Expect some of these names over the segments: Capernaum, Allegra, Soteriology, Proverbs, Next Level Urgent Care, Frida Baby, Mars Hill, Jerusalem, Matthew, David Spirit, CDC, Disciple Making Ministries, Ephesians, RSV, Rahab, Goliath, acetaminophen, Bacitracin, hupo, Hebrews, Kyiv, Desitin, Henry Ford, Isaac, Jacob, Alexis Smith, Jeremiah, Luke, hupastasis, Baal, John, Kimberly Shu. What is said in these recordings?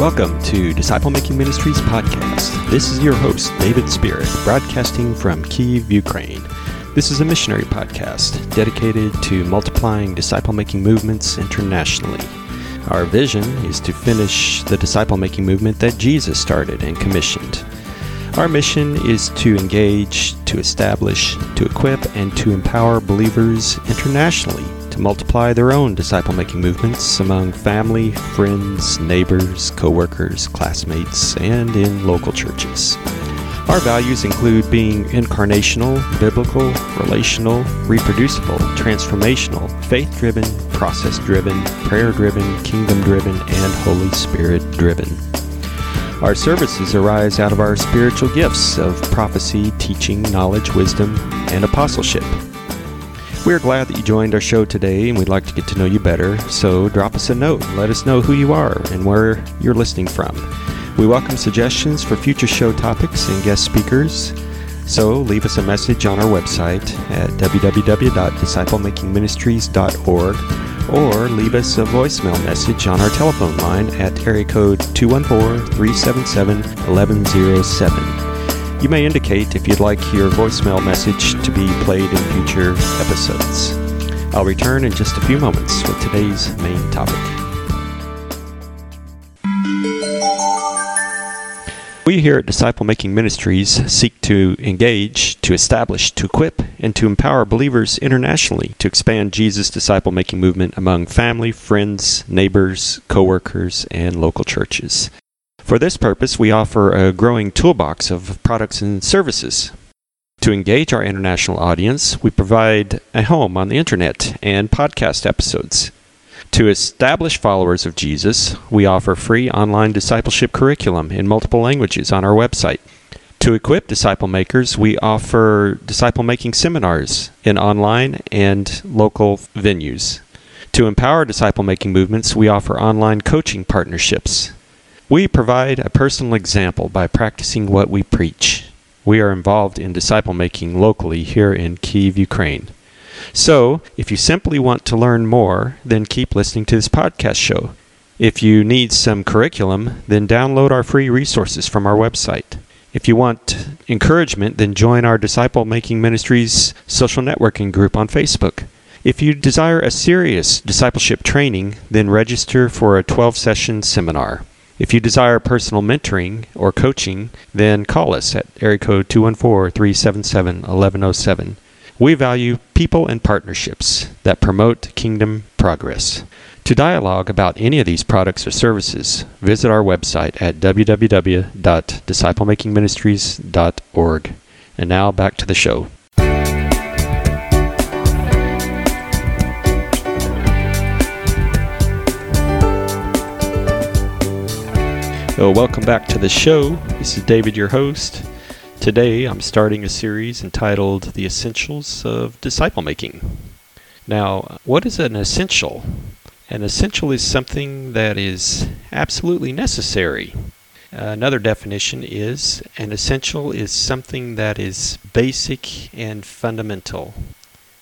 Welcome to Disciple Making Ministries podcast. This is your host, David Spirit, broadcasting from Kyiv, Ukraine. This is a missionary podcast dedicated to multiplying disciple-making movements internationally. Our vision is to finish the disciple-making movement that Jesus started and commissioned. Our mission is to engage, to establish, to equip, and to empower believers internationally to multiply their own disciple-making movements among family, friends, neighbors, co-workers, classmates, and in local churches. Our values include being incarnational, biblical, relational, reproducible, transformational, faith-driven, process-driven, prayer-driven, kingdom-driven, and Holy Spirit-driven. Our services arise out of our spiritual gifts of prophecy, teaching, knowledge, wisdom, and apostleship. We're glad that you joined our show today, and we'd like to get to know you better, so drop us a note and let us know who you are and where you're listening from. We welcome suggestions for future show topics and guest speakers, so leave us a message on our website at www.disciplemakingministries.org or leave us a voicemail message on our telephone line at area code 214-377-1107. You may indicate if you'd like your voicemail message to be played in future episodes. I'll return in just a few moments with today's main topic. We here at Disciple Making Ministries seek to engage, to establish, to equip, and to empower believers internationally to expand Jesus' disciple-making movement among family, friends, neighbors, co-workers, and local churches. For this purpose, we offer a growing toolbox of products and services. To engage our international audience, we provide a home on the internet and podcast episodes. To establish followers of Jesus, we offer free online discipleship curriculum in multiple languages on our website. To equip disciple makers, we offer disciple making seminars in online and local venues. To empower disciple making movements, we offer online coaching partnerships. We provide a personal example by practicing what we preach. We are involved in disciple-making locally here in Kyiv, Ukraine. So, if you simply want to learn more, then keep listening to this podcast show. If you need some curriculum, then download our free resources from our website. If you want encouragement, then join our Disciple Making Ministries social networking group on Facebook. If you desire a serious discipleship training, then register for a 12-session seminar. If you desire personal mentoring or coaching, then call us at area code 214-377-1107. We value people and partnerships that promote kingdom progress. To dialogue about any of these products or services, visit our website at www.disciplemakingministries.org. And now back to the show. So welcome back to the show. This is David, your host. Today I'm starting a series entitled The Essentials of Disciple Making. Now, what is an essential? An essential is something that is absolutely necessary. Another definition is an essential is something that is basic and fundamental.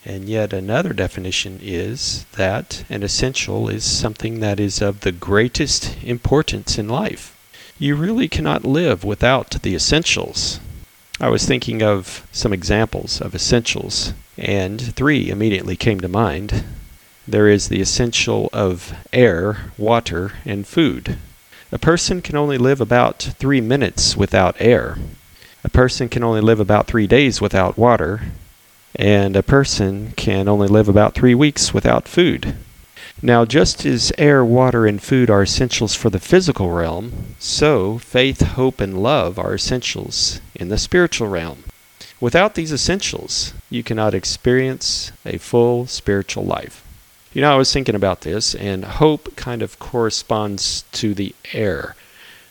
And yet another definition is that an essential is something that is of the greatest importance in life. You really cannot live without the essentials. I was thinking of some examples of essentials, and three immediately came to mind. There is the essential of air, water, and food. A person can only live about 3 minutes without air. A person can only live about 3 days without water. And a person can only live about 3 weeks without food. Now, just as air, water, and food are essentials for the physical realm, so faith, hope, and love are essentials in the spiritual realm. Without these essentials, you cannot experience a full spiritual life. You know, I was thinking about this, and hope kind of corresponds to the air.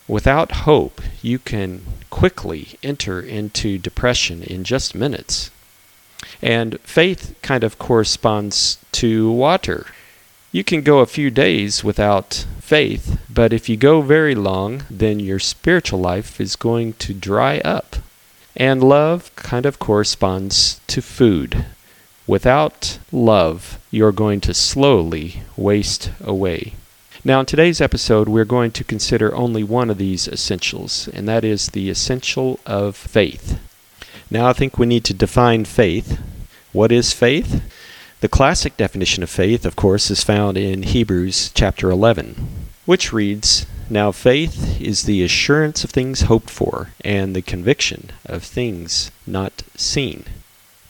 Without hope, you can quickly enter into depression in just minutes. And faith kind of corresponds to water. You can go a few days without faith, but if you go very long, then your spiritual life is going to dry up. And love kind of corresponds to food. Without love, you're going to slowly waste away. Now, in today's episode, we're going to consider only one of these essentials, and that is the essential of faith. Now, I think we need to define faith. What is faith? The classic definition of faith, of course, is found in Hebrews chapter 11, which reads, "Now faith is the assurance of things hoped for and the conviction of things not seen."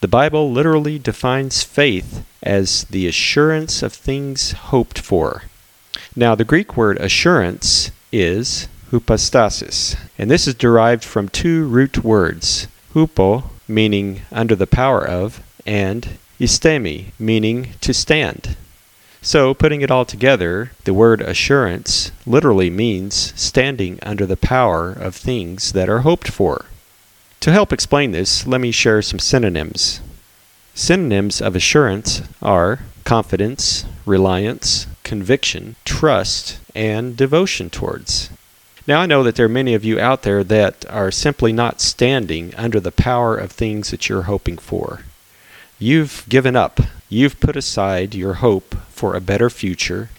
The Bible literally defines faith as the assurance of things hoped for. Now, the Greek word assurance is hupastasis, and this is derived from two root words, hupo, meaning under the power of, and Istemi, meaning to stand. So, putting it all together, the word assurance literally means standing under the power of things that are hoped for. To help explain this, let me share some synonyms. Synonyms of assurance are confidence, reliance, conviction, trust, and devotion towards. Now, I know that there are many of you out there that are simply not standing under the power of things that you're hoping for. You've given up. You've put aside your hope for a better future.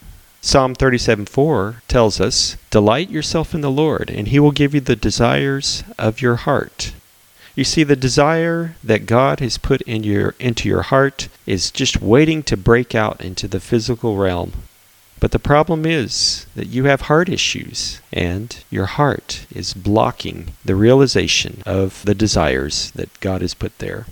Psalm 37:4 tells us, "Delight yourself in the Lord, and he will give you the desires of your heart." You see, the desire that God has put into your heart is just waiting to break out into the physical realm. But the problem is that you have heart issues, and your heart is blocking the realization of the desires that God has put there.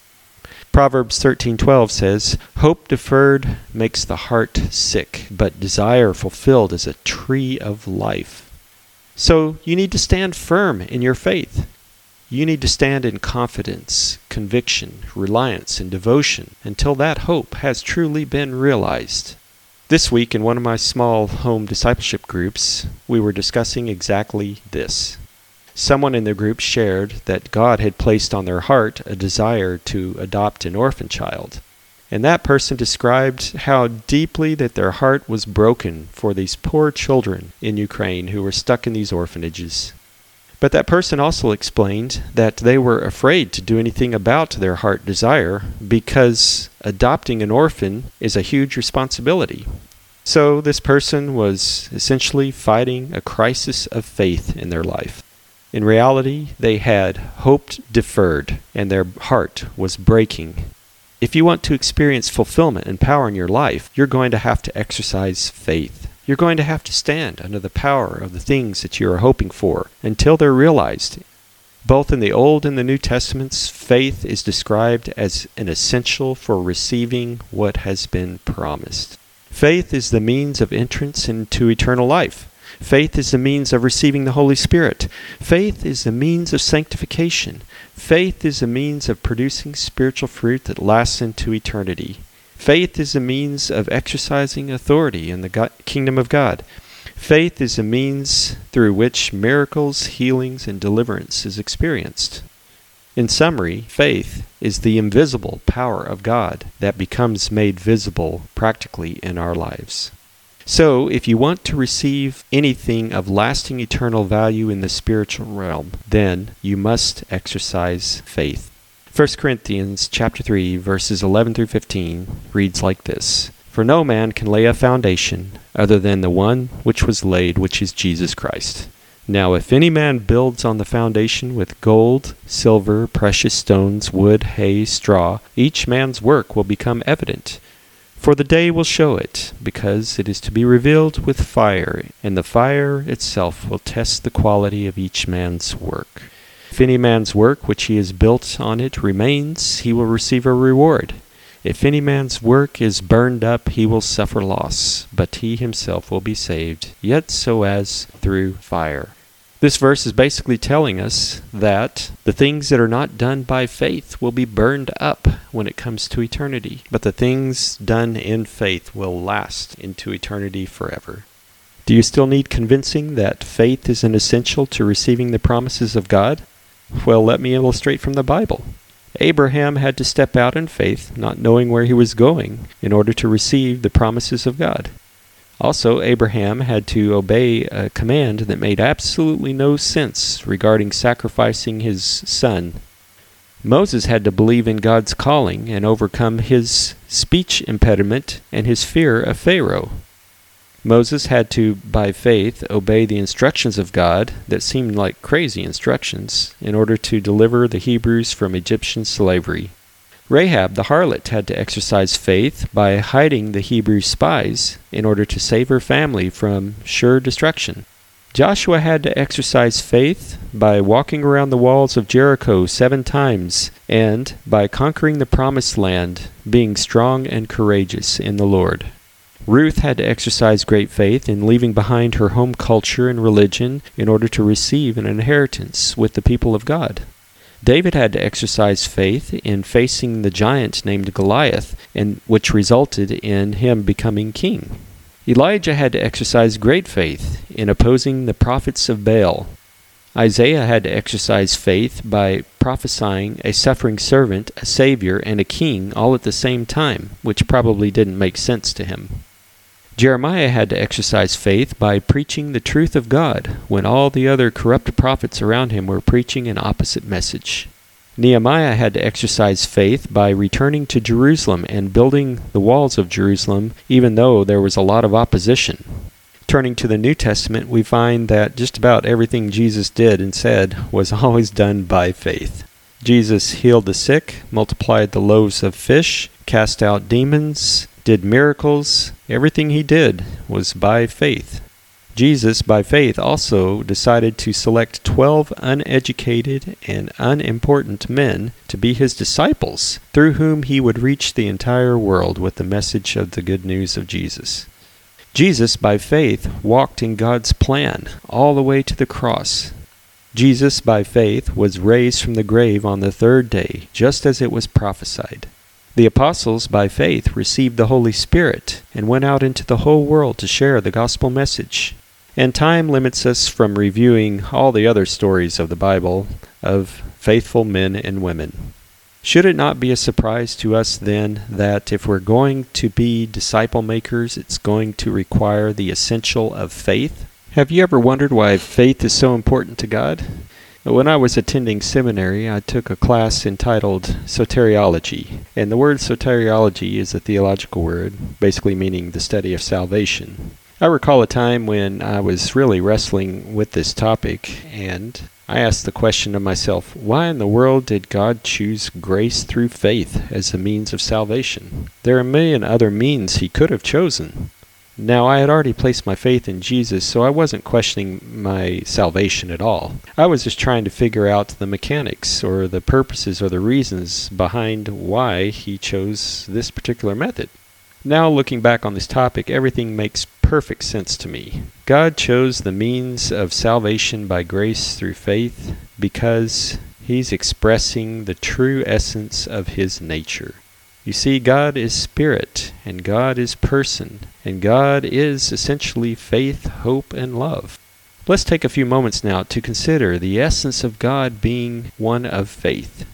Proverbs 13:12 says, "Hope deferred makes the heart sick, but desire fulfilled is a tree of life." So you need to stand firm in your faith. You need to stand in confidence, conviction, reliance, and devotion until that hope has truly been realized. This week in one of my small home discipleship groups, we were discussing exactly this. Someone in the group shared that God had placed on their heart a desire to adopt an orphan child. And that person described how deeply that their heart was broken for these poor children in Ukraine who were stuck in these orphanages. But that person also explained that they were afraid to do anything about their heart desire because adopting an orphan is a huge responsibility. So this person was essentially fighting a crisis of faith in their life. In reality, they had hoped deferred, and their heart was breaking. If you want to experience fulfillment and power in your life, you're going to have to exercise faith. You're going to have to stand under the power of the things that you are hoping for until they're realized. Both in the Old and the New Testaments, faith is described as an essential for receiving what has been promised. Faith is the means of entrance into eternal life. Faith is the means of receiving the Holy Spirit. Faith is the means of sanctification. Faith is the means of producing spiritual fruit that lasts into eternity. Faith is the means of exercising authority in the kingdom of God. Faith is the means through which miracles, healings, and deliverance is experienced. In summary, faith is the invisible power of God that becomes made visible practically in our lives. So, if you want to receive anything of lasting eternal value in the spiritual realm, then you must exercise faith. 1 Corinthians chapter 3, verses 11 through 15 reads like this, "For no man can lay a foundation other than the one which was laid, which is Jesus Christ. Now, if any man builds on the foundation with gold, silver, precious stones, wood, hay, straw, each man's work will become evident. For the day will show it, because it is to be revealed with fire, and the fire itself will test the quality of each man's work. If any man's work which he has built on it remains, he will receive a reward. If any man's work is burned up, he will suffer loss, but he himself will be saved, yet so as through fire." This verse is basically telling us that the things that are not done by faith will be burned up when it comes to eternity, but the things done in faith will last into eternity forever. Do you still need convincing that faith is an essential to receiving the promises of God? Well, let me illustrate from the Bible. Abraham had to step out in faith, not knowing where he was going, in order to receive the promises of God. Also, Abraham had to obey a command that made absolutely no sense regarding sacrificing his son. Moses had to believe in God's calling and overcome his speech impediment and his fear of Pharaoh. Moses had to, by faith, obey the instructions of God that seemed like crazy instructions in order to deliver the Hebrews from Egyptian slavery. Rahab the harlot had to exercise faith by hiding the Hebrew spies in order to save her family from sure destruction. Joshua had to exercise faith by walking around the walls of Jericho 7 times and by conquering the Promised Land, being strong and courageous in the Lord. Ruth had to exercise great faith in leaving behind her home culture and religion in order to receive an inheritance with the people of God. David had to exercise faith in facing the giant named Goliath, and which resulted in him becoming king. Elijah had to exercise great faith in opposing the prophets of Baal. Isaiah had to exercise faith by prophesying a suffering servant, a savior, and a king all at the same time, which probably didn't make sense to him. Jeremiah had to exercise faith by preaching the truth of God when all the other corrupt prophets around him were preaching an opposite message. Nehemiah had to exercise faith by returning to Jerusalem and building the walls of Jerusalem, even though there was a lot of opposition. Turning to the New Testament, we find that just about everything Jesus did and said was always done by faith. Jesus healed the sick, multiplied the loaves of fish, cast out demons, did miracles. Everything he did was by faith. Jesus, by faith, also decided to select 12 uneducated and unimportant men to be his disciples, through whom he would reach the entire world with the message of the good news of Jesus. Jesus, by faith, walked in God's plan all the way to the cross. Jesus, by faith, was raised from the grave on the 3rd day, just as it was prophesied. The apostles, by faith, received the Holy Spirit and went out into the whole world to share the gospel message. And time limits us from reviewing all the other stories of the Bible of faithful men and women. Should it not be a surprise to us, then, that if we're going to be disciple makers, it's going to require the essential of faith? Have you ever wondered why faith is so important to God? When I was attending seminary, I took a class entitled Soteriology, and the word soteriology is a theological word, basically meaning the study of salvation. I recall a time when I was really wrestling with this topic, and I asked the question of myself, why in the world did God choose grace through faith as a means of salvation? There are a million other means he could have chosen. Now, I had already placed my faith in Jesus, so I wasn't questioning my salvation at all. I was just trying to figure out the mechanics or the purposes or the reasons behind why he chose this particular method. Now, looking back on this topic, everything makes perfect sense to me. God chose the means of salvation by grace through faith because he's expressing the true essence of his nature. You see, God is spirit, and God is person, and God is essentially faith, hope, and love. Let's take a few moments now to consider the essence of God being one of faith.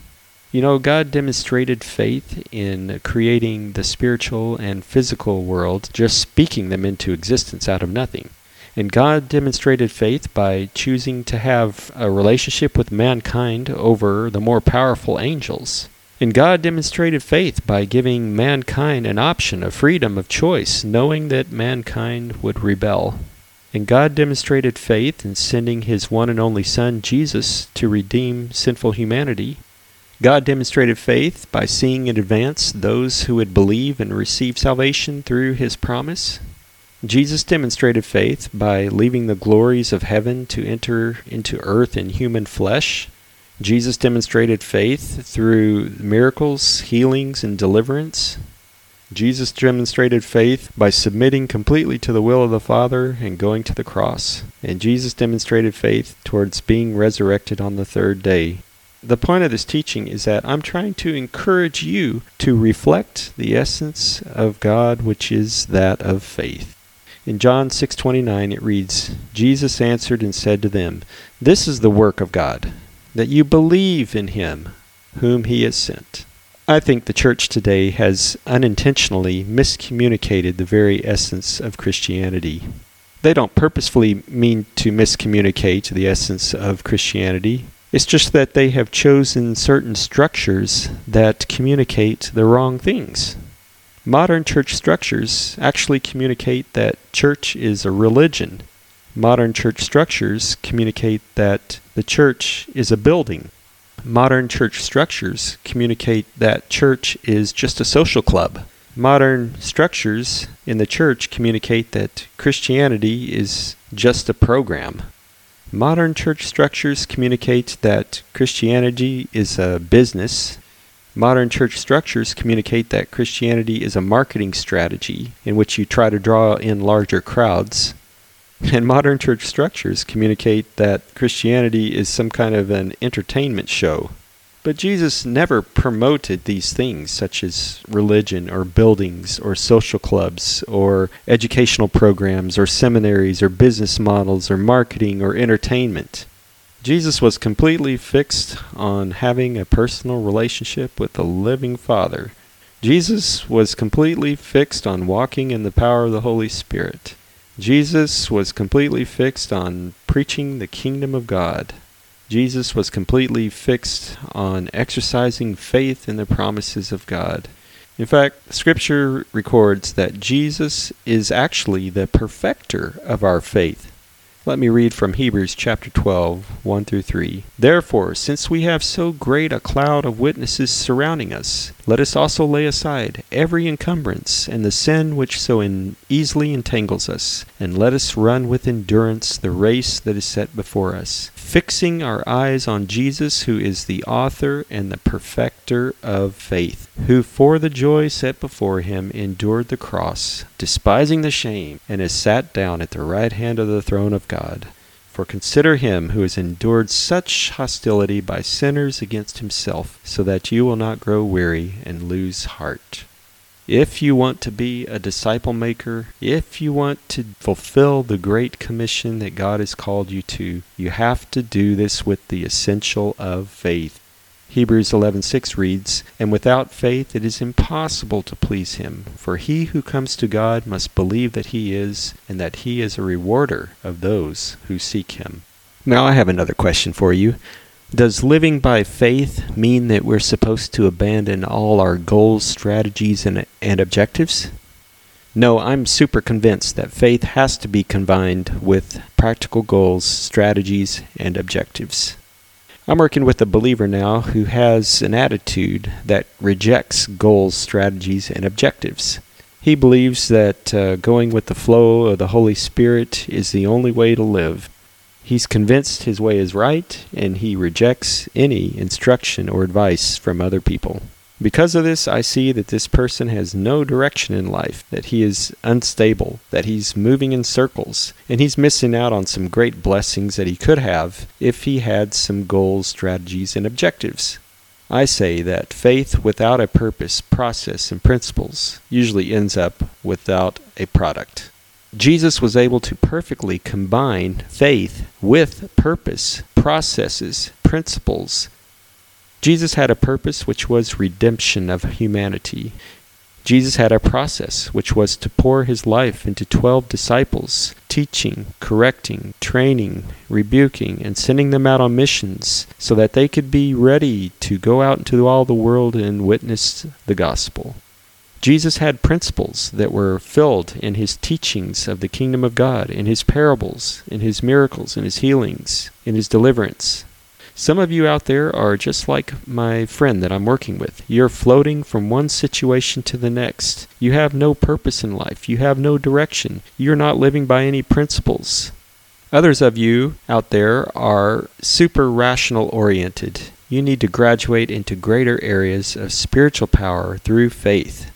You know, God demonstrated faith in creating the spiritual and physical world, just speaking them into existence out of nothing. And God demonstrated faith by choosing to have a relationship with mankind over the more powerful angels. And God demonstrated faith by giving mankind an option, a freedom of choice, knowing that mankind would rebel. And God demonstrated faith in sending his one and only Son, Jesus, to redeem sinful humanity. God demonstrated faith by seeing in advance those who would believe and receive salvation through his promise. Jesus demonstrated faith by leaving the glories of heaven to enter into earth in human flesh. Jesus demonstrated faith through miracles, healings, and deliverance. Jesus demonstrated faith by submitting completely to the will of the Father and going to the cross. And Jesus demonstrated faith towards being resurrected on the 3rd day. The point of this teaching is that I'm trying to encourage you to reflect the essence of God, which is that of faith. In John 6:29 it reads, Jesus answered and said to them, "This is the work of God, that you believe in him whom he has sent." I think the church today has unintentionally miscommunicated the very essence of Christianity. They don't purposefully mean to miscommunicate the essence of Christianity. It's just that they have chosen certain structures that communicate the wrong things. Modern church structures actually communicate that church is a religion. Modern church structures communicate that the church is a building. Modern church structures communicate that church is just a social club. Modern structures in the church communicate that Christianity is just a program. Modern church structures communicate that Christianity is a business. Modern church structures communicate that Christianity is a marketing strategy in which you try to draw in larger crowds. And modern church structures communicate that Christianity is some kind of an entertainment show. But Jesus never promoted these things, such as religion or buildings or social clubs or educational programs or seminaries or business models or marketing or entertainment. Jesus was completely fixed on having a personal relationship with the living Father. Jesus was completely fixed on walking in the power of the Holy Spirit. Jesus was completely fixed on preaching the kingdom of God. Jesus was completely fixed on exercising faith in the promises of God. In fact, Scripture records that Jesus is actually the perfecter of our faith. Let me read from Hebrews chapter 12, 1-3. Therefore, since we have so great a cloud of witnesses surrounding us, let us also lay aside every encumbrance and the sin which so easily entangles us, and let us run with endurance the race that is set before us, fixing our eyes on Jesus, who is the author and the perfecter of faith, who for the joy set before him endured the cross, despising the shame, and is sat down at the right hand of the throne of God. For consider him who has endured such hostility by sinners against himself, so that you will not grow weary and lose heart. If you want to be a disciple maker, if you want to fulfill the great commission that God has called you to, you have to do this with the essential of faith. Hebrews 11:6 reads, And without faith it is impossible to please him, for he who comes to God must believe that he is, and that he is a rewarder of those who seek him. Now I have another question for you. Does living by faith mean that we're supposed to abandon all our goals, strategies, and objectives? No, I'm super convinced that faith has to be combined with practical goals, strategies, and objectives. I'm working with a believer now who has an attitude that rejects goals, strategies, and objectives. He believes that going with the flow of the Holy Spirit is the only way to live. He's convinced his way is right, and he rejects any instruction or advice from other people. Because of this, I see that this person has no direction in life, that he is unstable, that he's moving in circles, and he's missing out on some great blessings that he could have if he had some goals, strategies, and objectives. I say that faith without a purpose, process, and principles usually ends up without a product. Jesus was able to perfectly combine faith with purpose, processes, principles. Jesus had a purpose which was redemption of humanity. Jesus had a process which was to pour his life into 12 disciples, teaching, correcting, training, rebuking, and sending them out on missions so that they could be ready to go out into all the world and witness the gospel. Jesus had principles that were filled in his teachings of the kingdom of God, in his parables, in his miracles, in his healings, in his deliverance. Some of you out there are just like my friend that I'm working with. You're floating from one situation to the next. You have no purpose in life. You have no direction. You're not living by any principles. Others of you out there are super rational oriented. You need to graduate into greater areas of spiritual power through faith.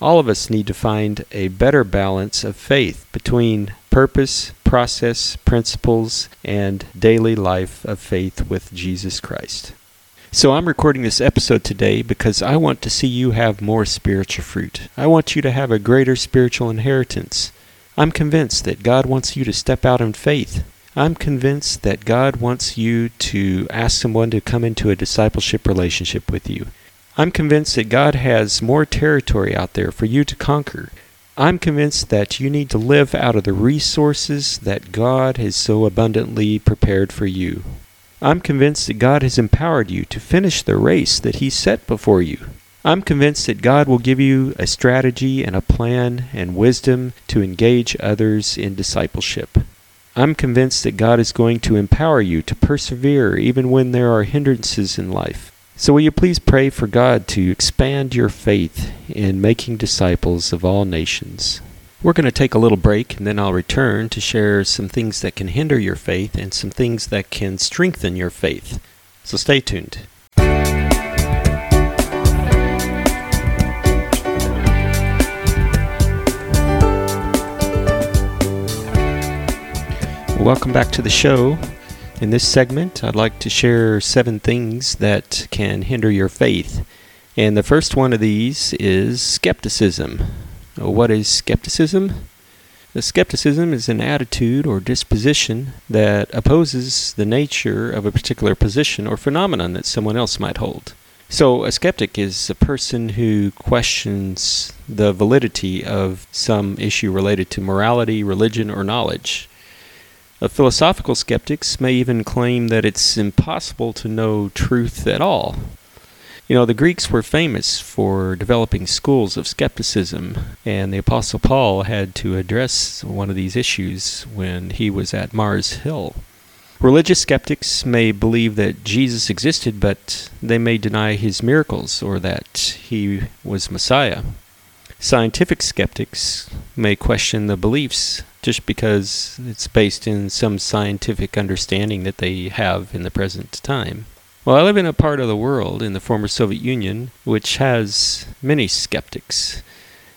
All of us need to find a better balance of faith between purpose, process, principles, and daily life of faith with Jesus Christ. So I'm recording this episode today because I want to see you have more spiritual fruit. I want you to have a greater spiritual inheritance. I'm convinced that God wants you to step out in faith. I'm convinced that God wants you to ask someone to come into a discipleship relationship with you. I'm convinced that God has more territory out there for you to conquer. I'm convinced that you need to live out of the resources that God has so abundantly prepared for you. I'm convinced that God has empowered you to finish the race that He set before you. I'm convinced that God will give you a strategy and a plan and wisdom to engage others in discipleship. I'm convinced that God is going to empower you to persevere even when there are hindrances in life. So will you please pray for God to expand your faith in making disciples of all nations? We're going to take a little break, and then I'll return to share some things that can hinder your faith and some things that can strengthen your faith. So stay tuned. Welcome back to the show. In this segment, I'd like to share 7 things that can hinder your faith. And the first one of these is skepticism. What is skepticism? Skepticism is an attitude or disposition that opposes the nature of a particular position or phenomenon that someone else might hold. So a skeptic is a person who questions the validity of some issue related to morality, religion, or knowledge. Philosophical skeptics may even claim that it's impossible to know truth at all. You know, the Greeks were famous for developing schools of skepticism, and the Apostle Paul had to address one of these issues when he was at Mars Hill. Religious skeptics may believe that Jesus existed, but they may deny his miracles or that he was Messiah. Scientific skeptics may question the beliefs just because it's based in some scientific understanding that they have in the present time. Well, I live in a part of the world in the former Soviet Union which has many skeptics.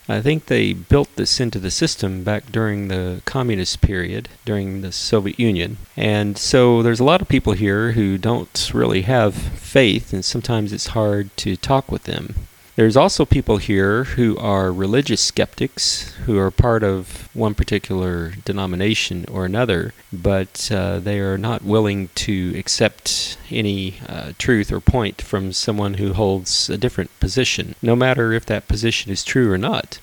I think they built this into the system back during the communist period, during the Soviet Union. And so there's a lot of people here who don't really have faith, and sometimes it's hard to talk with them. There's also people here who are religious skeptics, who are part of one particular denomination or another, but they are not willing to accept any truth or point from someone who holds a different position, no matter if that position is true or not.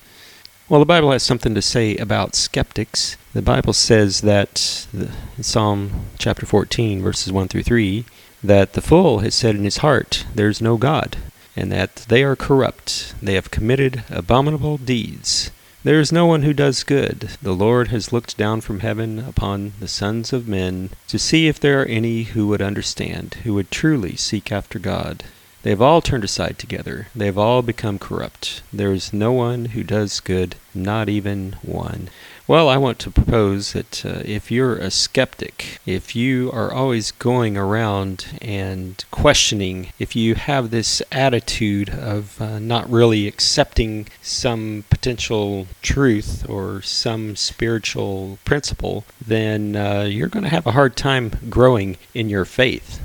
Well, the Bible has something to say about skeptics. The Bible says that in Psalm chapter 14, verses 1 through 3, that the fool has said in his heart, "There's no God," and that they are corrupt. They have committed abominable deeds. There is no one who does good. The Lord has looked down from heaven upon the sons of men to see if there are any who would understand, who would truly seek after God. They have all turned aside together. They have all become corrupt. There is no one who does good, not even one. Well, I want to propose that if you're a skeptic, if you are always going around and questioning, if you have this attitude of not really accepting some potential truth or some spiritual principle, then you're going to have a hard time growing in your faith.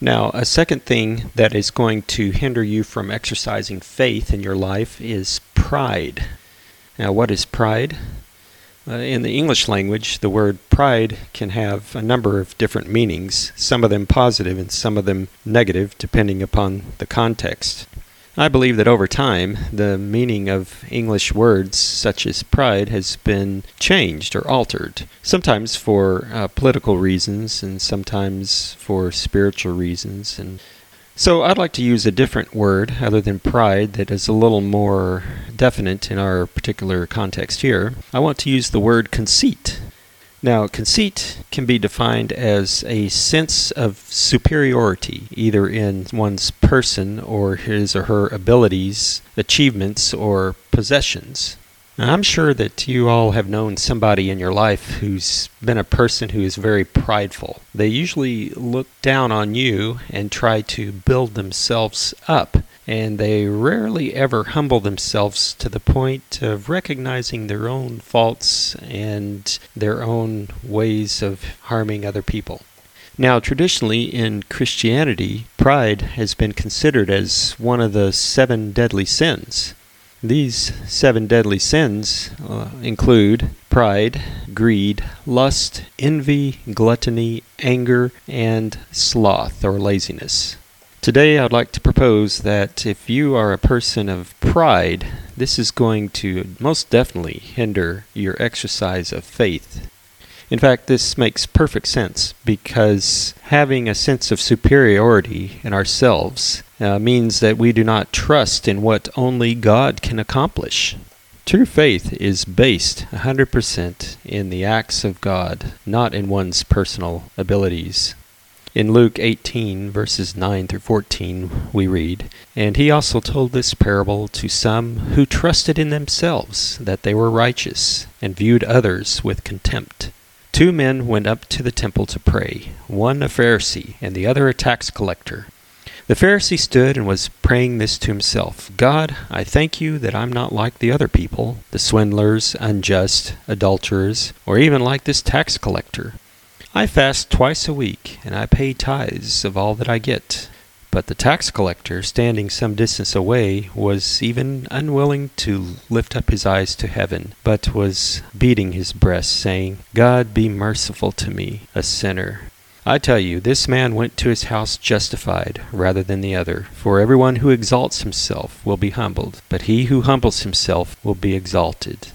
Now, a second thing that is going to hinder you from exercising faith in your life is pride. Now, what is pride? In the English language, the word pride can have a number of different meanings, some of them positive and some of them negative, depending upon the context. I believe that over time, the meaning of English words such as pride has been changed or altered, sometimes for political reasons and sometimes for spiritual reasons. And so I'd like to use a different word other than pride that is a little more definite in our particular context here. I want to use the word conceit. Now, conceit can be defined as a sense of superiority, either in one's person or his or her abilities, achievements, or possessions. Now, I'm sure that you all have known somebody in your life who's been a person who is very prideful. They usually look down on you and try to build themselves up, and they rarely ever humble themselves to the point of recognizing their own faults and their own ways of harming other people. Now, traditionally in Christianity, pride has been considered as one of the 7 deadly sins. These 7 deadly sins include pride, greed, lust, envy, gluttony, anger, and sloth or laziness. Today I'd like to propose that if you are a person of pride, this is going to most definitely hinder your exercise of faith. In fact, this makes perfect sense because having a sense of superiority in ourselves means that we do not trust in what only God can accomplish. True faith is based 100% in the acts of God, not in one's personal abilities. In Luke 18, verses 9 through 14, we read, "And he also told this parable to some who trusted in themselves that they were righteous, and viewed others with contempt. 2 men went up to the temple to pray, one a Pharisee, and the other a tax collector. The Pharisee stood and was praying this to himself, 'God, I thank you that I'm not like the other people, the swindlers, unjust, adulterers, or even like this tax collector. I fast twice a week, and I pay tithes of all that I get.' But the tax collector, standing some distance away, was even unwilling to lift up his eyes to heaven, but was beating his breast, saying, 'God, be merciful to me, a sinner.' I tell you, this man went to his house justified rather than the other. For everyone who exalts himself will be humbled, but he who humbles himself will be exalted."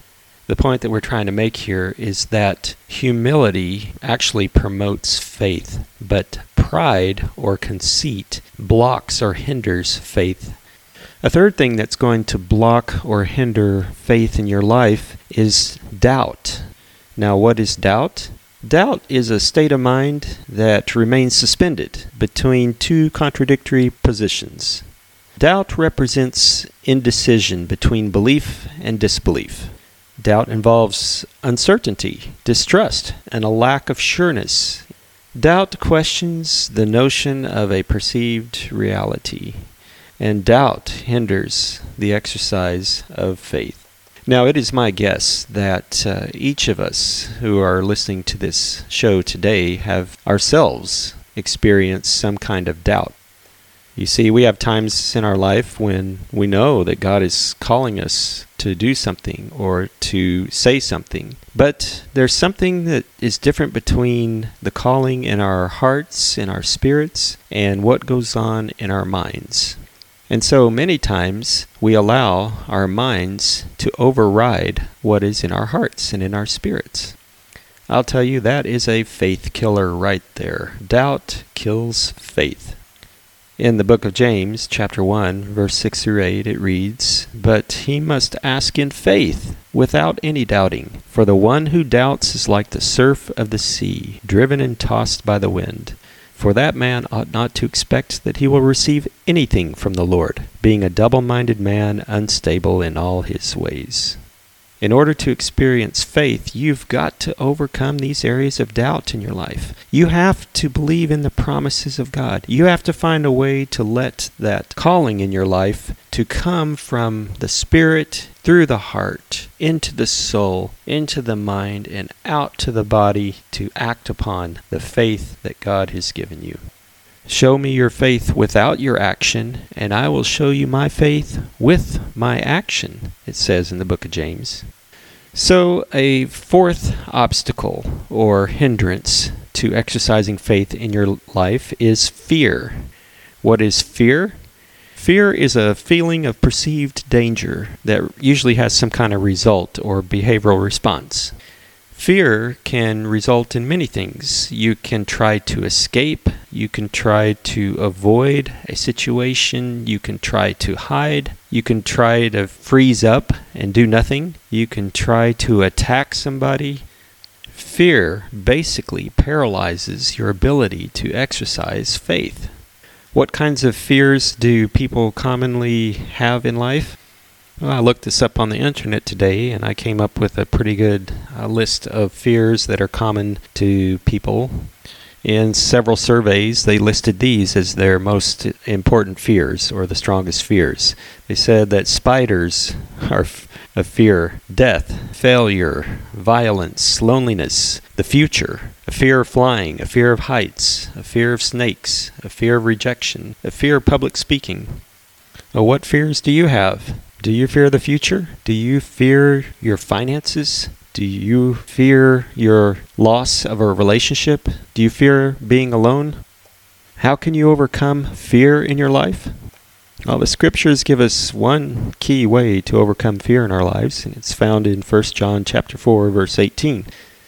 The point that we're trying to make here is that humility actually promotes faith, but pride or conceit blocks or hinders faith. A third thing that's going to block or hinder faith in your life is doubt. Now, what is doubt? Doubt is a state of mind that remains suspended between two contradictory positions. Doubt represents indecision between belief and disbelief. Doubt involves uncertainty, distrust, and a lack of sureness. Doubt questions the notion of a perceived reality, and doubt hinders the exercise of faith. Now, it is my guess that each of us who are listening to this show today have ourselves experienced some kind of doubt. You see, we have times in our life when we know that God is calling us to do something or to say something, but there's something that is different between the calling in our hearts, in our spirits, and what goes on in our minds. And so many times we allow our minds to override what is in our hearts and in our spirits. I'll tell you, that is a faith killer right there. Doubt kills faith. In the book of James, chapter 1, verse 6 through 8, it reads, "But he must ask in faith, without any doubting. For the one who doubts is like the surf of the sea, driven and tossed by the wind. For that man ought not to expect that he will receive anything from the Lord, being a double-minded man, unstable in all his ways." In order to experience faith, you've got to overcome these areas of doubt in your life. You have to believe in the promises of God. You have to find a way to let that calling in your life to come from the spirit, through the heart, into the soul, into the mind, and out to the body to act upon the faith that God has given you. Show me your faith without your action, and I will show you my faith with my action, it says in the book of James. So a fourth obstacle or hindrance to exercising faith in your life is fear. What is fear? Fear is a feeling of perceived danger that usually has some kind of result or behavioral response. Fear can result in many things. You can try to escape. You can try to avoid a situation. You can try to hide. You can try to freeze up and do nothing. You can try to attack somebody. Fear basically paralyzes your ability to exercise faith. What kinds of fears do people commonly have in life? Well, I looked this up on the internet today, and I came up with a pretty good list of fears that are common to people. In several surveys, they listed these as their most important fears or the strongest fears. They said that spiders are a fear, death, failure, violence, loneliness, the future, a fear of flying, a fear of heights, a fear of snakes, a fear of rejection, a fear of public speaking. Well, what fears do you have? Do you fear the future? Do you fear your finances? Do you fear your loss of a relationship? Do you fear being alone? How can you overcome fear in your life? Well, the scriptures give us one key way to overcome fear in our lives, and it's found in 1 John chapter 4, verse 18.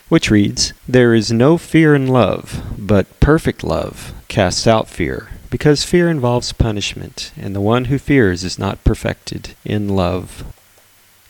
which reads, "There is no fear in love, but perfect love casts out fear, because fear involves punishment, and the one who fears is not perfected in love."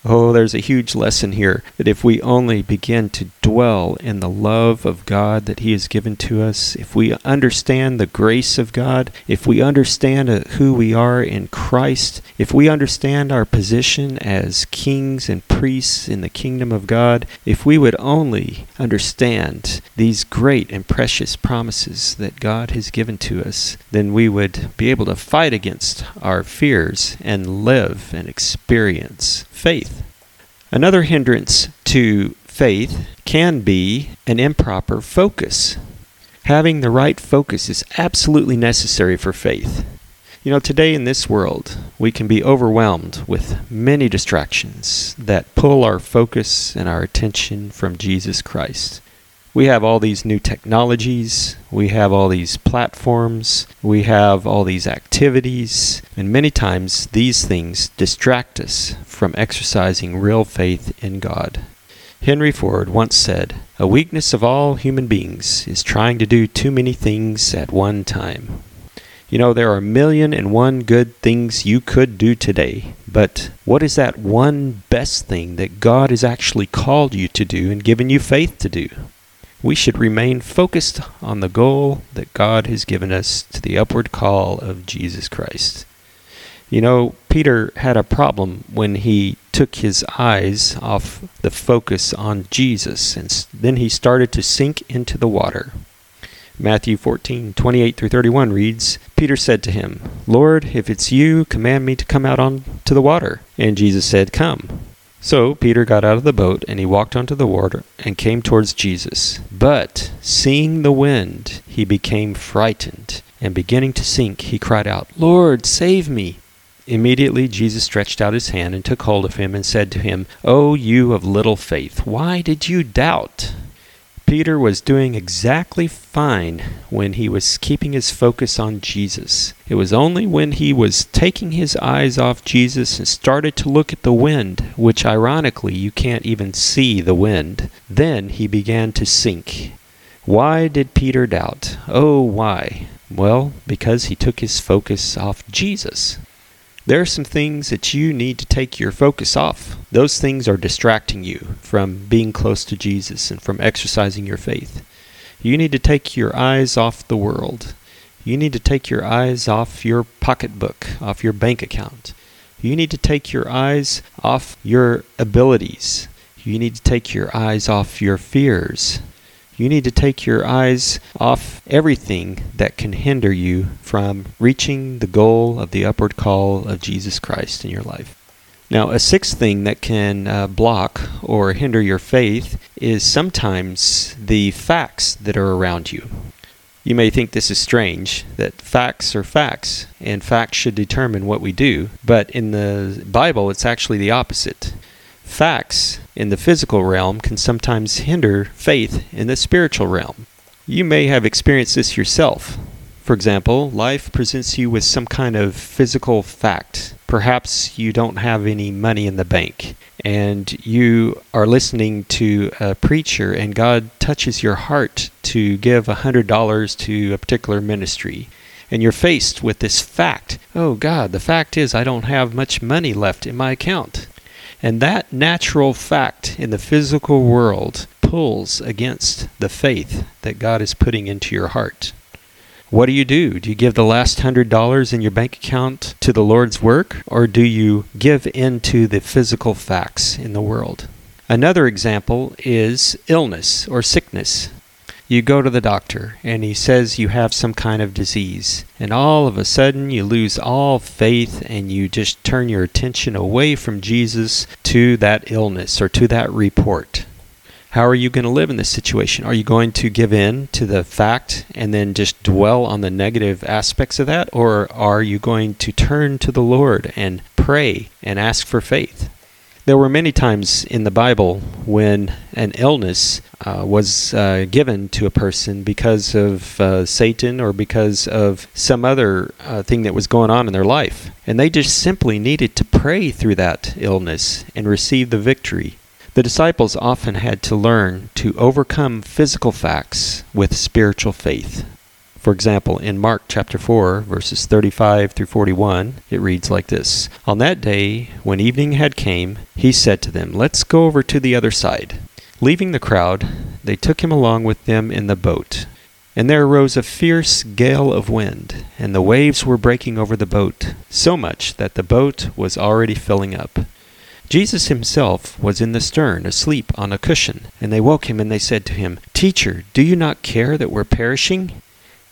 Oh, there's a huge lesson here, that if we only begin to dwell in the love of God that He has given to us, if we understand the grace of God, if we understand who we are in Christ, if we understand our position as kings and priests in the kingdom of God, if we would only understand these great and precious promises that God has given to us, then we would be able to fight against our fears and live and experience faith. Another hindrance to faith can be an improper focus. Having the right focus is absolutely necessary for faith. You know, today in this world, we can be overwhelmed with many distractions that pull our focus and our attention from Jesus Christ. We have all these new technologies, we have all these platforms, we have all these activities, and many times these things distract us from exercising real faith in God. Henry Ford once said, "A weakness of all human beings is trying to do too many things at one time." You know, there are a million and one good things you could do today, but what is that one best thing that God has actually called you to do and given you faith to do? We should remain focused on the goal that God has given us, to the upward call of Jesus Christ. You know, Peter had a problem when he took his eyes off the focus on Jesus, and then he started to sink into the water. Matthew 14:28-31 reads, "Peter said to him, 'Lord, if it's you, command me to come out onto the water.' And Jesus said, 'Come.' So Peter got out of the boat, and he walked onto the water and came towards Jesus. But seeing the wind, he became frightened, and beginning to sink, he cried out, 'Lord, save me!' Immediately Jesus stretched out his hand and took hold of him and said to him, 'O you of little faith, why did you doubt?'" Peter was doing exactly fine when he was keeping his focus on Jesus. It was only when he was taking his eyes off Jesus and started to look at the wind, which ironically you can't even see the wind, then he began to sink. Why did Peter doubt? Oh, why? Well, because he took his focus off Jesus. There are some things that you need to take your focus off. Those things are distracting you from being close to Jesus and from exercising your faith. You need to take your eyes off the world. You need to take your eyes off your pocketbook, off your bank account. You need to take your eyes off your abilities. You need to take your eyes off your fears. You need to take your eyes off everything that can hinder you from reaching the goal of the upward call of Jesus Christ in your life. Now, a sixth thing that can block or hinder your faith is sometimes the facts that are around you. You may think this is strange, that facts are facts, and facts should determine what we do, but in the Bible, it's actually the opposite. Facts in the physical realm can sometimes hinder faith in the spiritual realm. You may have experienced this yourself. For example, life presents you with some kind of physical fact. Perhaps you don't have any money in the bank, and you are listening to a preacher, and God touches your heart to give $100 to a particular ministry. And you're faced with this fact. Oh God, the fact is I don't have much money left in my account. And that natural fact in the physical world pulls against the faith that God is putting into your heart. What do? Do you give the last $100 in your bank account to the Lord's work, or do you give in to the physical facts in the world? Another example is illness or sickness. You go to the doctor, and he says you have some kind of disease, and all of a sudden you lose all faith and you just turn your attention away from Jesus to that illness or to that report. How are you going to live in this situation? Are you going to give in to the fact and then just dwell on the negative aspects of that, or are you going to turn to the Lord and pray and ask for faith? There were many times in the Bible when an illness was given to a person because of Satan or because of some other thing that was going on in their life. And they just simply needed to pray through that illness and receive the victory. The disciples often had to learn to overcome physical facts with spiritual faith. For example, in Mark chapter 4, verses 35 through 41, it reads like this. On that day, when evening had come, he said to them, "Let's go over to the other side." Leaving the crowd, they took him along with them in the boat. And there arose a fierce gale of wind, and the waves were breaking over the boat, so much that the boat was already filling up. Jesus himself was in the stern, asleep on a cushion. And they woke him, and they said to him, "Teacher, do you not care that we're perishing?"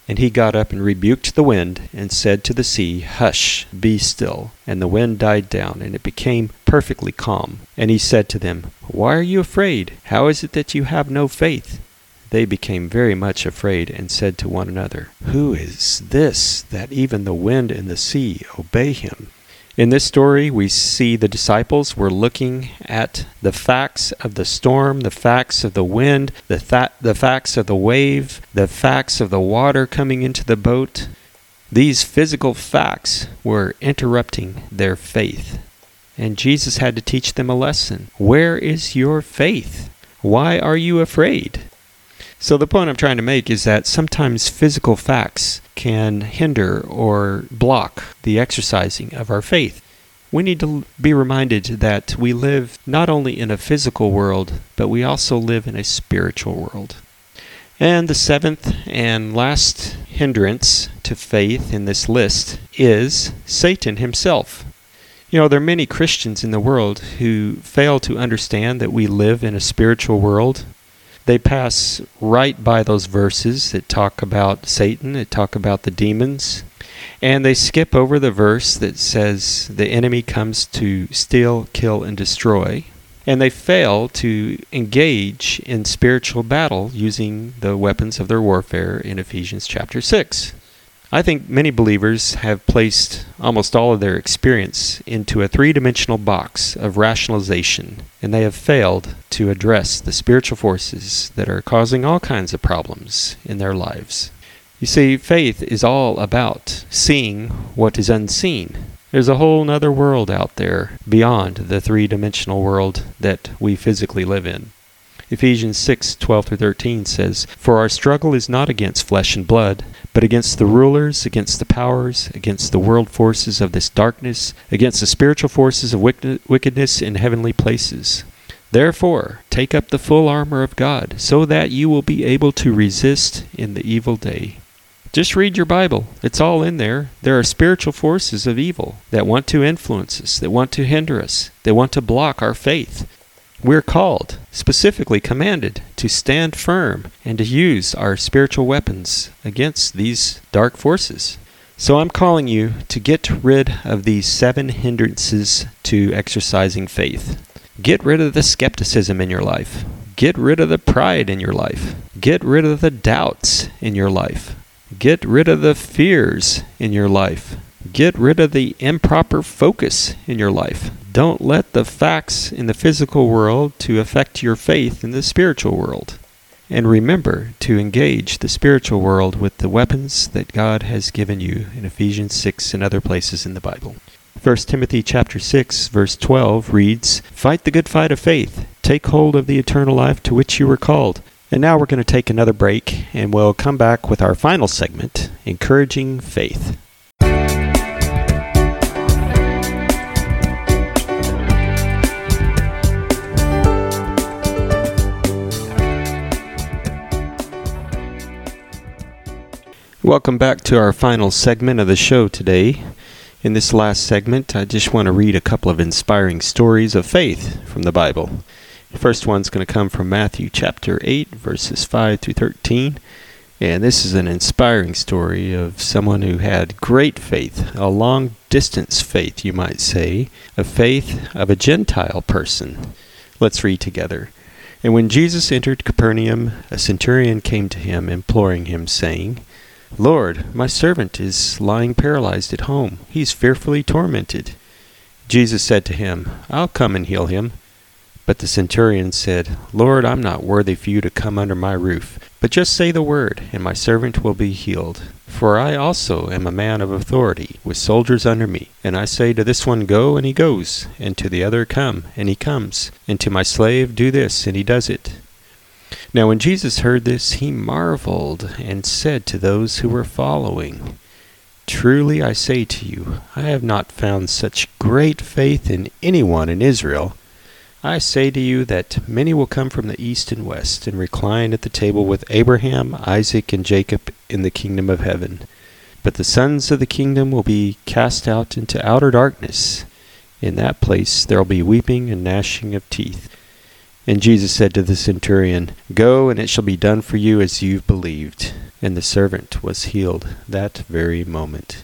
And he got up and rebuked the wind, and said to the sea, "Hush, be still." And the wind died down, and it became perfectly calm. And he said to them, "Why are you afraid? How is it that you have no faith?" They became very much afraid, and said to one another, "Who is this, that even the wind and the sea obey him?" In this story, we see the disciples were looking at the facts of the storm, the facts of the wind, the facts of the wave, the facts of the water coming into the boat. These physical facts were interrupting their faith. And Jesus had to teach them a lesson. Where is your faith? Why are you afraid? So the point I'm trying to make is that sometimes physical facts can hinder or block the exercising of our faith. We need to be reminded that we live not only in a physical world, but we also live in a spiritual world. And the seventh and last hindrance to faith in this list is Satan himself. You know, there are many Christians in the world who fail to understand that we live in a spiritual world. They pass right by those verses that talk about Satan, that talk about the demons, and they skip over the verse that says the enemy comes to steal, kill, and destroy, and they fail to engage in spiritual battle using the weapons of their warfare in Ephesians chapter 6. I think many believers have placed almost all of their experience into a three-dimensional box of rationalization, and they have failed to address the spiritual forces that are causing all kinds of problems in their lives. You see, faith is all about seeing what is unseen. There's a whole other world out there beyond the three-dimensional world that we physically live in. Ephesians 6:12-13 says, "For our struggle is not against flesh and blood, but against the rulers, against the powers, against the world forces of this darkness, against the spiritual forces of wickedness in heavenly places. Therefore, take up the full armor of God, so that you will be able to resist in the evil day." Just read your Bible. It's all in there. There are spiritual forces of evil that want to influence us, that want to hinder us, that want to block our faith. We're called, specifically commanded, to stand firm and to use our spiritual weapons against these dark forces. So I'm calling you to get rid of these seven hindrances to exercising faith. Get rid of the skepticism in your life. Get rid of the pride in your life. Get rid of the doubts in your life. Get rid of the fears in your life. Get rid of the improper focus in your life. Don't let the facts in the physical world to affect your faith in the spiritual world. And remember to engage the spiritual world with the weapons that God has given you in Ephesians 6 and other places in the Bible. 1 Timothy chapter 6, verse 12 reads, "Fight the good fight of faith. Take hold of the eternal life to which you were called." And now we're going to take another break, and we'll come back with our final segment, Encouraging Faith. Welcome back to our final segment of the show today. In this last segment, I just want to read a couple of inspiring stories of faith from the Bible. The first one's going to come from Matthew chapter 8, verses 5 through 13. And this is an inspiring story of someone who had great faith, a long-distance faith, you might say, a faith of a Gentile person. Let's read together. "And when Jesus entered Capernaum, a centurion came to him, imploring him, saying, 'Lord, my servant is lying paralyzed at home. He's fearfully tormented.' Jesus said to him, 'I'll come and heal him.' But the centurion said, Lord, I'm not worthy for you to come under my roof, but just say the word, and my servant will be healed. For I also am a man of authority, with soldiers under me. And I say to this one, go, and he goes, and to the other, come, and he comes, and to my slave, do this, and he does it. Now when Jesus heard this, he marveled, and said to those who were following, Truly I say to you, I have not found such great faith in anyone in Israel. I say to you that many will come from the east and west and recline at the table with Abraham, Isaac, and Jacob in the kingdom of heaven. But the sons of the kingdom will be cast out into outer darkness. In that place there will be weeping and gnashing of teeth. And Jesus said to the centurion, Go, and it shall be done for you as you've believed. And the servant was healed that very moment.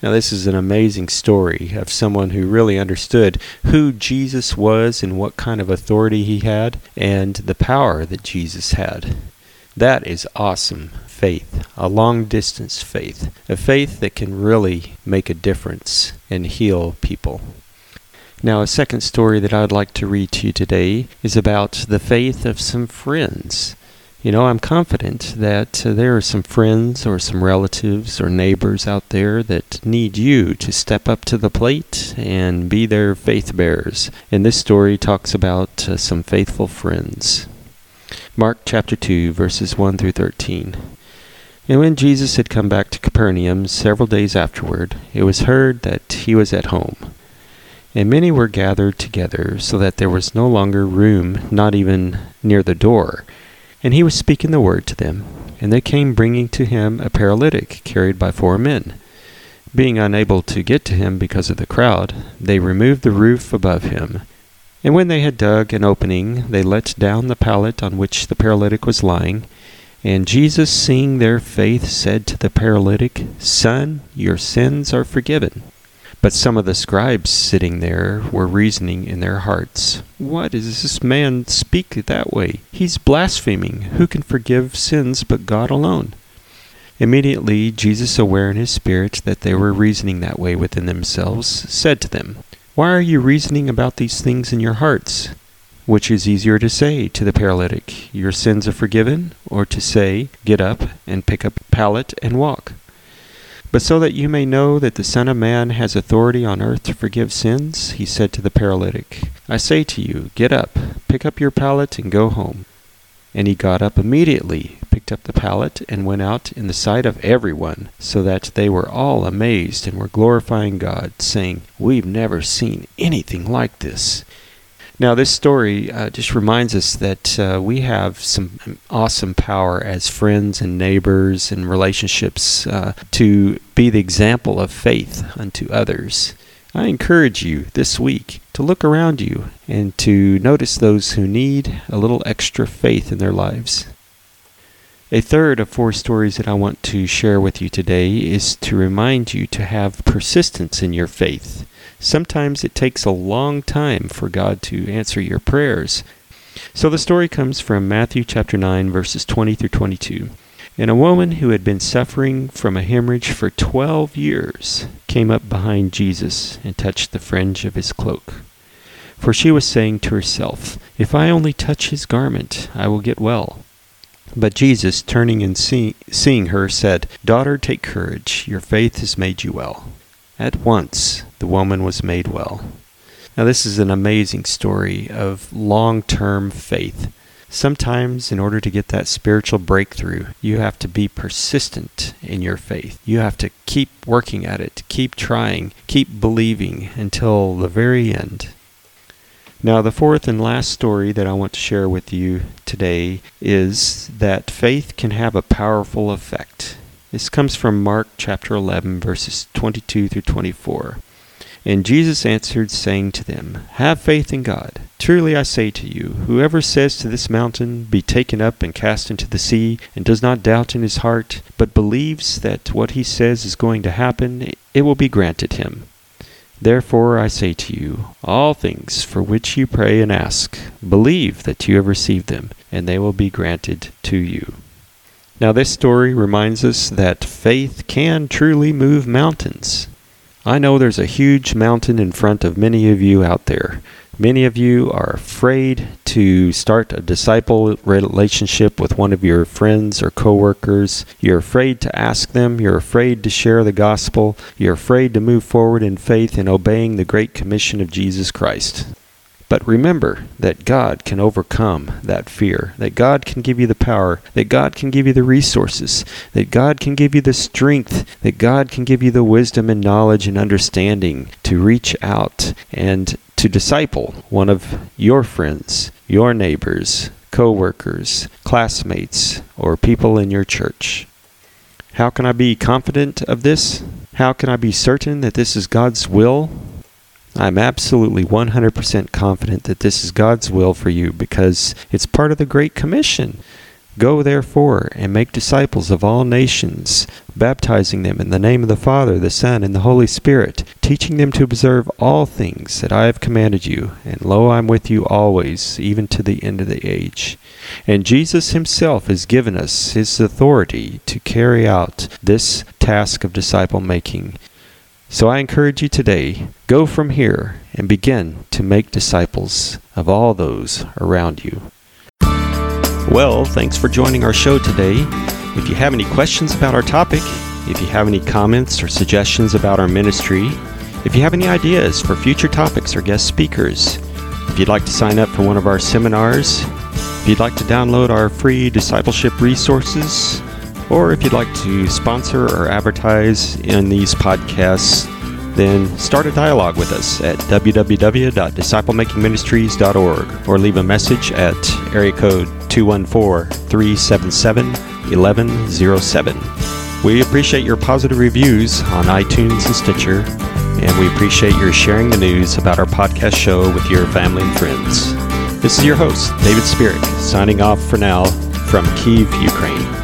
Now this is an amazing story of someone who really understood who Jesus was and what kind of authority he had and the power that Jesus had. That is awesome faith, a long-distance faith, a faith that can really make a difference and heal people. Now a second story that I'd like to read to you today is about the faith of some friends. You know, I'm confident that there are some friends or some relatives or neighbors out there that need you to step up to the plate and be their faith bearers. And this story talks about some faithful friends. Mark chapter 2, verses 1 through 13. And when Jesus had come back to Capernaum several days afterward, it was heard that he was at home. And many were gathered together, so that there was no longer room, not even near the door. And he was speaking the word to them, and they came bringing to him a paralytic carried by 4 men. Being unable to get to him because of the crowd, they removed the roof above him. And when they had dug an opening, they let down the pallet on which the paralytic was lying. And Jesus, seeing their faith, said to the paralytic, Son, your sins are forgiven. But some of the scribes sitting there were reasoning in their hearts, What does this man speak that way? He's blaspheming. Who can forgive sins but God alone? Immediately Jesus, aware in his spirit that they were reasoning that way within themselves, said to them, Why are you reasoning about these things in your hearts? Which is easier to say to the paralytic, Your sins are forgiven, or to say, Get up and pick up a pallet and walk? But so that you may know that the Son of Man has authority on earth to forgive sins, he said to the paralytic, I say to you, get up, pick up your pallet, and go home. And he got up immediately, picked up the pallet, and went out in the sight of everyone, so that they were all amazed and were glorifying God, saying, We've never seen anything like this. Now this story just reminds us that we have some awesome power as friends and neighbors and relationships to be the example of faith unto others. I encourage you this week to look around you and to notice those who need a little extra faith in their lives. A third of 4 stories that I want to share with you today is to remind you to have persistence in your faith. Sometimes it takes a long time for God to answer your prayers. So the story comes from Matthew chapter 9, verses 20 through 22. And a woman who had been suffering from a hemorrhage for 12 years came up behind Jesus and touched the fringe of his cloak. For she was saying to herself, If I only touch his garment, I will get well. But Jesus, turning and seeing her, said, Daughter, take courage. Your faith has made you well. At once the woman was made well. Now this is an amazing story of long-term faith. Sometimes in order to get that spiritual breakthrough, you have to be persistent in your faith. You have to keep working at it, keep trying, keep believing until the very end. Now the fourth and last story that I want to share with you today is that faith can have a powerful effect. This comes from Mark chapter 11, verses 22 through 24. And Jesus answered, saying to them, Have faith in God. Truly I say to you, whoever says to this mountain, Be taken up and cast into the sea, and does not doubt in his heart, but believes that what he says is going to happen, it will be granted him. Therefore I say to you, all things for which you pray and ask, believe that you have received them, and they will be granted to you. Now this story reminds us that faith can truly move mountains. I know there's a huge mountain in front of many of you out there. Many of you are afraid to start a disciple relationship with one of your friends or coworkers. You're afraid to ask them. You're afraid to share the gospel. You're afraid to move forward in faith and obeying the Great Commission of Jesus Christ. But remember that God can overcome that fear, that God can give you the power, that God can give you the resources, that God can give you the strength, that God can give you the wisdom and knowledge and understanding to reach out and to disciple one of your friends, your neighbors, co-workers, classmates, or people in your church. How can I be confident of this? How can I be certain that this is God's will? I'm absolutely 100% confident that this is God's will for you because it's part of the Great Commission. Go therefore and make disciples of all nations, baptizing them in the name of the Father, the Son, and the Holy Spirit, teaching them to observe all things that I have commanded you. And lo, I'm with you always, even to the end of the age. And Jesus himself has given us his authority to carry out this task of disciple making. So I encourage you today, go from here and begin to make disciples of all those around you. Well, thanks for joining our show today. If you have any questions about our topic, if you have any comments or suggestions about our ministry, if you have any ideas for future topics or guest speakers, if you'd like to sign up for one of our seminars, if you'd like to download our free discipleship resources, or if you'd like to sponsor or advertise in these podcasts, then start a dialogue with us at www.disciplemakingministries.org or leave a message at area code 214-377-1107. We appreciate your positive reviews on iTunes and Stitcher, and we appreciate your sharing the news about our podcast show with your family and friends. This is your host, David Spirit, signing off for now from Kyiv, Ukraine.